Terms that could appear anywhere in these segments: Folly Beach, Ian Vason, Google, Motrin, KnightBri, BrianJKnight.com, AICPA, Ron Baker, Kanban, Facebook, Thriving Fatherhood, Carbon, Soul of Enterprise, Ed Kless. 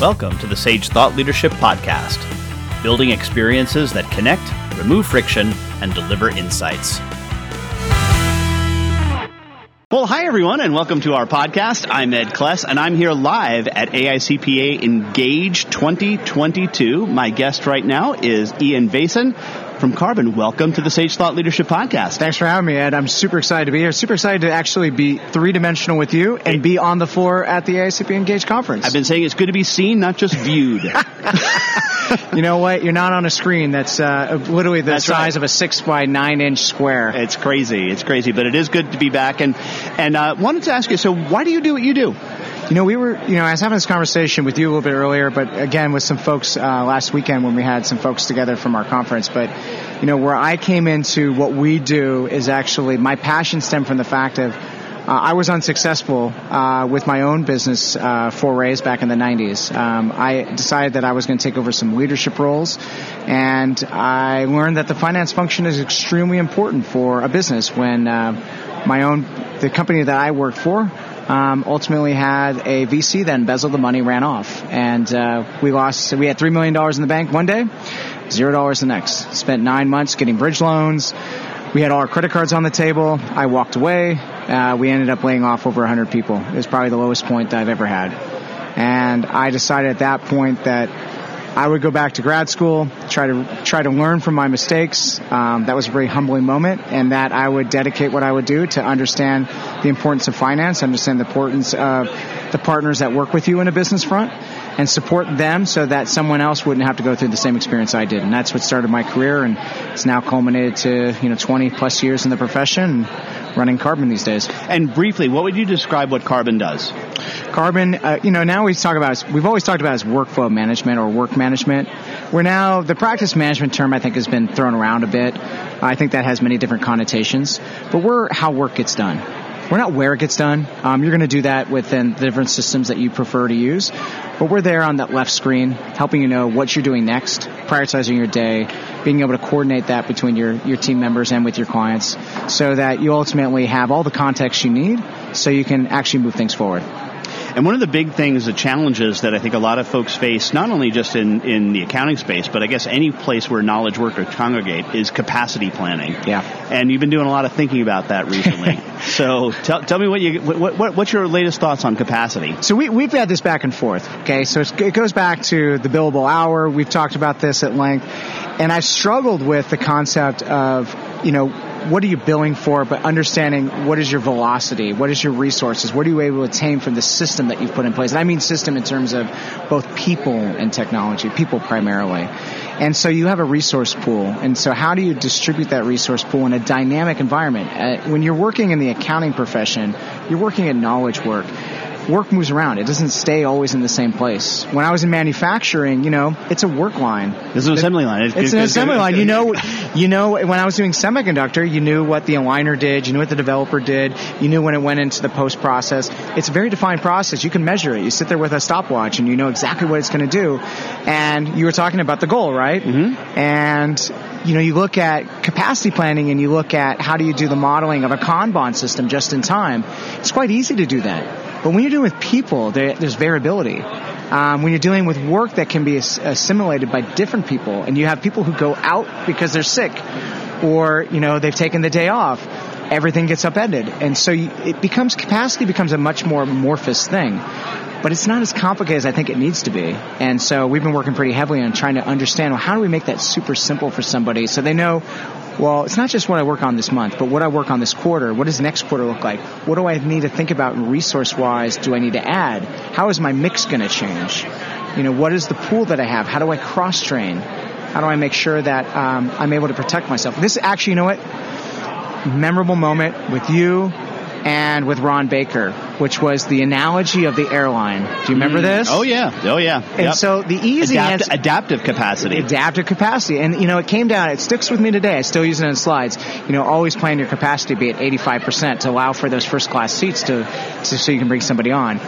Welcome to the Sage Thought Leadership Podcast, building experiences that connect, remove friction, and deliver insights. Well, hi, everyone, and welcome to our podcast. I'm Ed Kless, and I'm here live at AICPA Engage 2022. My guest right now is Ian Vason from Carbon. Welcome to the Sage Thought Leadership Podcast. Thanks for having me, Ed. I'm super excited to be here. Super excited to actually be three-dimensional with you and be on the floor at the AICPA Engage Conference. I've been saying it's good to be seen, not just viewed. You know what? You're not on a screen that's literally the size of a 6 by 9 inch square. It's crazy. It's crazy, but it is good to be back. And wanted to ask you, so why do you do what you do? You know, I was having this conversation with you a little bit earlier, but again with some folks last weekend when we had some folks together from our conference. But, you know, where I came into what we do is actually my passion stemmed from the fact of I was unsuccessful with my own business forays back in the 90s. I decided that I was going to take over some leadership roles, and I learned that the finance function is extremely important for a business when the company that I worked for ultimately had a VC that embezzled the money, ran off, and we had $3 million in the bank one day, $0 the next. Spent 9 months getting bridge loans. We had all our credit cards on the table. I walked away. We ended up laying off over 100 people. It was probably the lowest point that I've ever had. And I decided at that point that I would go back to grad school, try to learn from my mistakes. That was a very humbling moment, and that I would dedicate what I would do to understand the importance of finance, understand the importance of the partners that work with you in a business front, and support them so that someone else wouldn't have to go through the same experience I did. And that's what started my career, and it's now culminated to 20 plus years in the profession running Carbon these days. And briefly, what would you describe what Carbon does? Carbon, now we've always talked about as workflow management or work management. We're now, the practice management term I think has been thrown around a bit. I think that has many different connotations, but we're how work gets done. We're not where it gets done. You're going to do that within the different systems that you prefer to use. But we're there on that left screen, helping you know what you're doing next, prioritizing your day, being able to coordinate that between your team members and with your clients so that you ultimately have all the context you need so you can actually move things forward. And one of the big things, the challenges that I think a lot of folks face, not only just in the accounting space, but I guess any place where knowledge workers congregate, is capacity planning. Yeah. And you've been doing a lot of thinking about that recently. So tell me what's your latest thoughts on capacity? So we've had this back and forth, okay? So it goes back to the billable hour. We've talked about this at length. And I've struggled with the concept of, what are you billing for, but understanding what is your velocity, what is your resources, what are you able to attain from the system that you've put in place? And I mean system in terms of both people and technology, people primarily. And so you have a resource pool, and so how do you distribute that resource pool in a dynamic environment? When you're working in the accounting profession, you're working in knowledge work. Work moves around. It doesn't stay always in the same place. When I was in manufacturing, it's a work line. It's an assembly line. It's an assembly line. When I was doing semiconductor, you knew what the aligner did. You knew what the developer did. You knew when it went into the post process. It's a very defined process. You can measure it. You sit there with a stopwatch, and you know exactly what it's going to do. And you were talking about the goal, right? Mm-hmm. And you look at capacity planning, and you look at how do you do the modeling of a Kanban system just in time. It's quite easy to do that. But when you're dealing with people, there's variability. When you're dealing with work that can be assimilated by different people, and you have people who go out because they're sick or, they've taken the day off, everything gets upended. And so capacity becomes a much more amorphous thing. But it's not as complicated as I think it needs to be. And so we've been working pretty heavily on trying to understand, how do we make that super simple for somebody so they know, it's not just what I work on this month, but what I work on this quarter. What does next quarter look like? What do I need to think about resource-wise? Do I need to add? How is my mix going to change? What is the pool that I have? How do I cross-train? How do I make sure that I'm able to protect myself? This actually, memorable moment with you and with Ron Baker, which was the analogy of the airline. Do you remember this? Oh, yeah. And yep. So the easy answer... Adaptive capacity. And, it came down. It sticks with me today. I still use it in slides. Always plan your capacity to be at 85% to allow for those first-class seats so you can bring somebody on.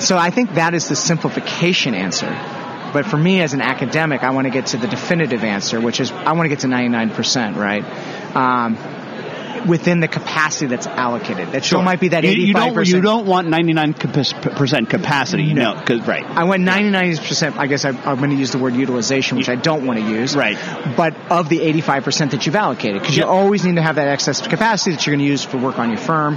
So I think that is the simplification answer. But for me as an academic, I want to get to the definitive answer, which is I want to get to 99%, right? within the capacity that's allocated. That still might be that 85%. You don't want 99% capacity, you know, because right. I went 99%. I guess I'm going to use the word utilization, which I don't want to use. Right. But of the 85% that you've allocated, because you always need to have that excess capacity that you're going to use for work on your firm,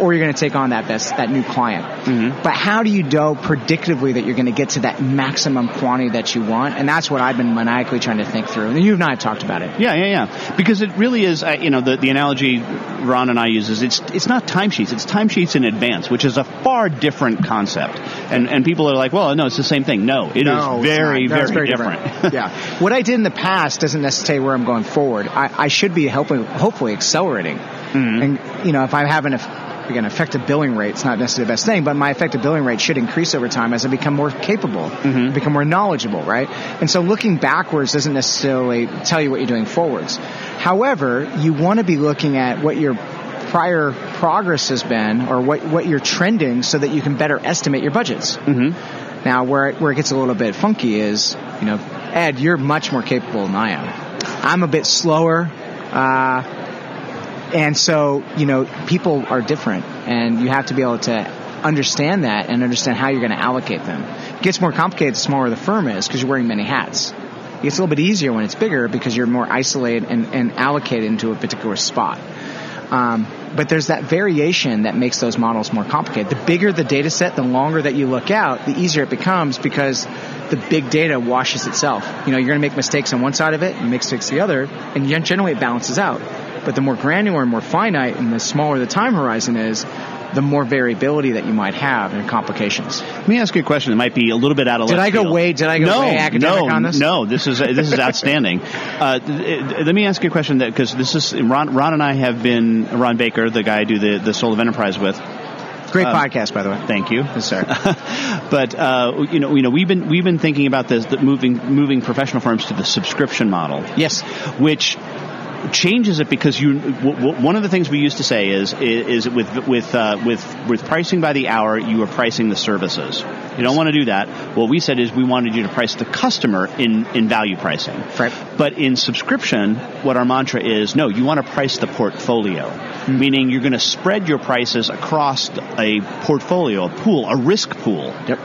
or you're going to take on that new client. Mm-hmm. But how do you know predictively that you're going to get to that maximum quantity that you want? And that's what I've been maniacally trying to think through. And you and I have talked about it. Yeah. Because it really is, you know, the analogy Ron and I use is it's not timesheets. It's timesheets in advance, which is a far different concept. And people are like, well, no, it's the same thing. No, it is very, very, very different. Yeah. What I did in the past doesn't necessarily where I'm going forward. I should be hopefully accelerating. Mm-hmm. And, you know, if I'm having effective billing rate, it's not necessarily the best thing, but my effective billing rate should increase over time as I become more capable, mm-hmm. become more knowledgeable, right? And so looking backwards doesn't necessarily tell you what you're doing forwards. However, you want to be looking at what your prior progress has been or what you're trending so that you can better estimate your budgets. Mm-hmm. Now, where it gets a little bit funky is, you know, Ed, you're much more capable than I am. I'm a bit slower. And so, you know, people are different, and you have to be able to understand that and understand how you're going to allocate them. It gets more complicated the smaller the firm is because you're wearing many hats. It gets a little bit easier when it's bigger because you're more isolated and allocated into a particular spot. But there's that variation that makes those models more complicated. The bigger the data set, the longer that you look out, the easier it becomes because the big data washes itself. You know, you're going to make mistakes on one side of it and mistakes the other, and generally it balances out. But the more granular and more finite and the smaller the time horizon is, the more variability that you might have and complications. Let me ask you a question that might be a little bit out of left field. Did I go way academic on this? No, this is outstanding. Let me ask you a question that, because this is, Ron and I have been, Ron Baker, the guy I do the Soul of Enterprise with. Great podcast, by the way. Thank you. Yes, sir. But you know, we've been thinking about this, that moving professional firms to the subscription model. Yes. Which changes it, because one of the things we used to say is with pricing by the hour, you are pricing the services. You don't want to do that. What we said is we wanted you to price the customer in value pricing. Right. But in subscription, what our mantra is, no, you want to price the portfolio, mm-hmm. meaning you're going to spread your prices across a portfolio, a pool, a risk pool. Yep.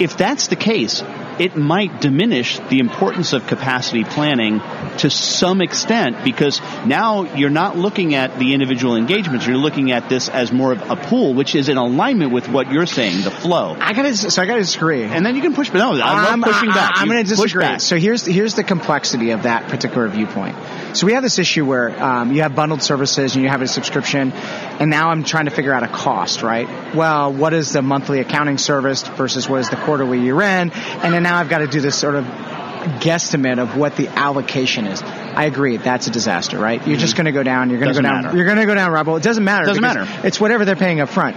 If that's the case, it might diminish the importance of capacity planning to some extent, because now you're not looking at the individual engagements. You're looking at this as more of a pool, which is in alignment with what you're saying, the flow. I gotta disagree. And then you can push back. No, I love pushing back. I'm going to disagree. So here's the complexity of that particular viewpoint. So we have this issue where you have bundled services and you have a subscription, and now I'm trying to figure out a cost, right? Well, what is the monthly accounting service versus what is the quarterly year end? And then now I've got to do this sort of guesstimate of what the allocation is. I agree, that's a disaster, right? You're mm-hmm. just going to go down. You're going to go down. You're going to go down, Rob. Well, it doesn't matter. Doesn't matter. It's whatever they're paying up front.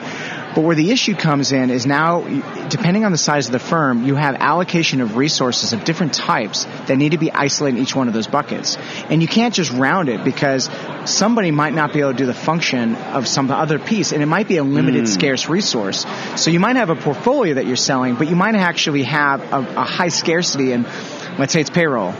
But where the issue comes in is now, depending on the size of the firm, you have allocation of resources of different types that need to be isolated in each one of those buckets. And you can't just round it, because somebody might not be able to do the function of some other piece, and it might be a limited, scarce resource. So you might have a portfolio that you're selling, but you might actually have a high scarcity in, let's say it's payroll.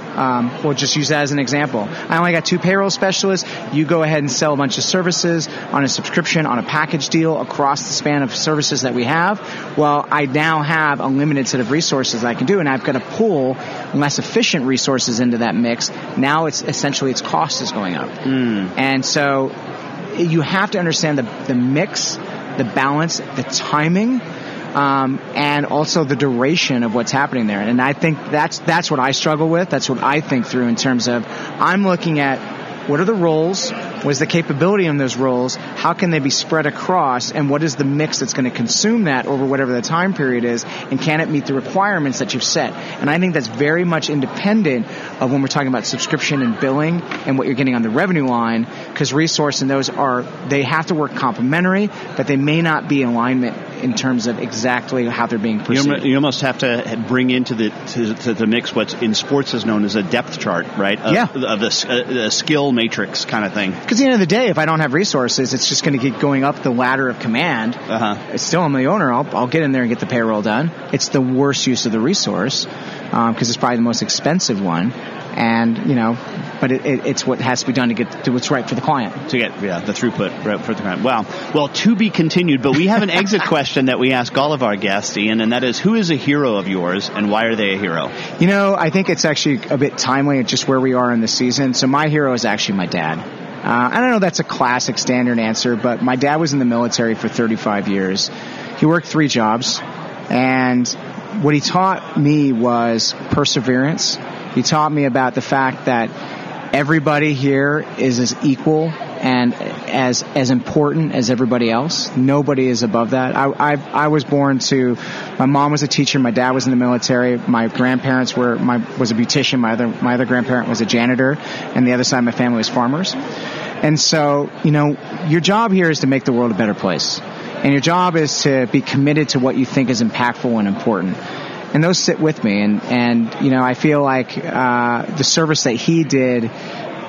We'll just use that as an example. I only got 2 payroll specialists. You go ahead and sell a bunch of services on a subscription, on a package deal across the span of services that we have. Well, I now have a limited set of resources that I can do, and I've got to pull less efficient resources into that mix. Now it's essentially its cost is going up. And so you have to understand the mix, the balance, the timing, and also the duration of what's happening there. And I think that's what I struggle with. That's what I think through in terms of, I'm looking at what are the roles, what is the capability in those roles, how can they be spread across, and what is the mix that's going to consume that over whatever the time period is, and can it meet the requirements that you've set? And I think that's very much independent of when we're talking about subscription and billing and what you're getting on the revenue line, because resource and those are, they have to work complementary, but they may not be in alignment in terms of exactly how they're being perceived. You almost have to bring into the mix what in sports is known as a depth chart, right? Of the skill matrix kind of thing. Because at the end of the day, if I don't have resources, it's just going to keep going up the ladder of command. It's still, I'm the owner. I'll get in there and get the payroll done. It's the worst use of the resource because it's probably the most expensive one. and but it's what has to be done to get to what's right for the client. To get the throughput right for the client. Wow. Well, to be continued, but we have an exit question that we ask all of our guests, Ian, and that is, who is a hero of yours and why are they a hero? You know, I think it's actually a bit timely just where we are in the season. So my hero is actually my dad. I don't know that's a classic standard answer, but my dad was in the military for 35 years. He worked 3 jobs, and what he taught me was perseverance. He taught me about the fact that everybody here is as equal and as important as everybody else. Nobody is above that. I was born to, my mom was a teacher, my dad was in the military, my grandparents were, was a beautician, my other grandparent was a janitor, and the other side of my family was farmers. And so, your job here is to make the world a better place. And your job is to be committed to what you think is impactful and important. And those sit with me, and I feel like the service that he did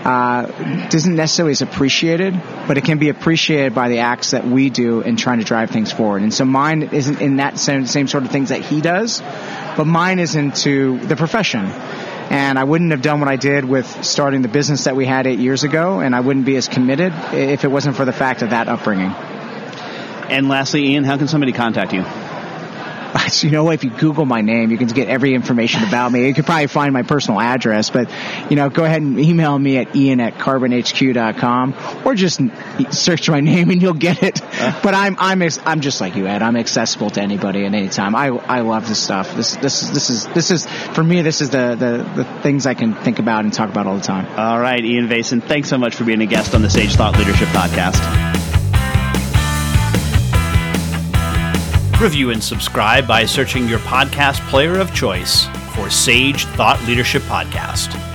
doesn't necessarily is appreciated, but it can be appreciated by the acts that we do in trying to drive things forward. And so mine isn't in that same sort of things that he does, but mine is into the profession. And I wouldn't have done what I did with starting the business that we had 8 years ago, and I wouldn't be as committed if it wasn't for the fact of that upbringing. And lastly, Ian, how can somebody contact you? So, if you Google my name, you can get every information about me. You can probably find my personal address, but, go ahead and email me at ian@carbonhq.com or just search my name and you'll get it. But I'm just like you, Ed. I'm accessible to anybody at any time. I love this stuff. This is for me, this is the things I can think about and talk about all the time. All right, Ian Vason, thanks so much for being a guest on the Sage Thought Leadership Podcast. Review and subscribe by searching your podcast player of choice for Sage Thought Leadership Podcast.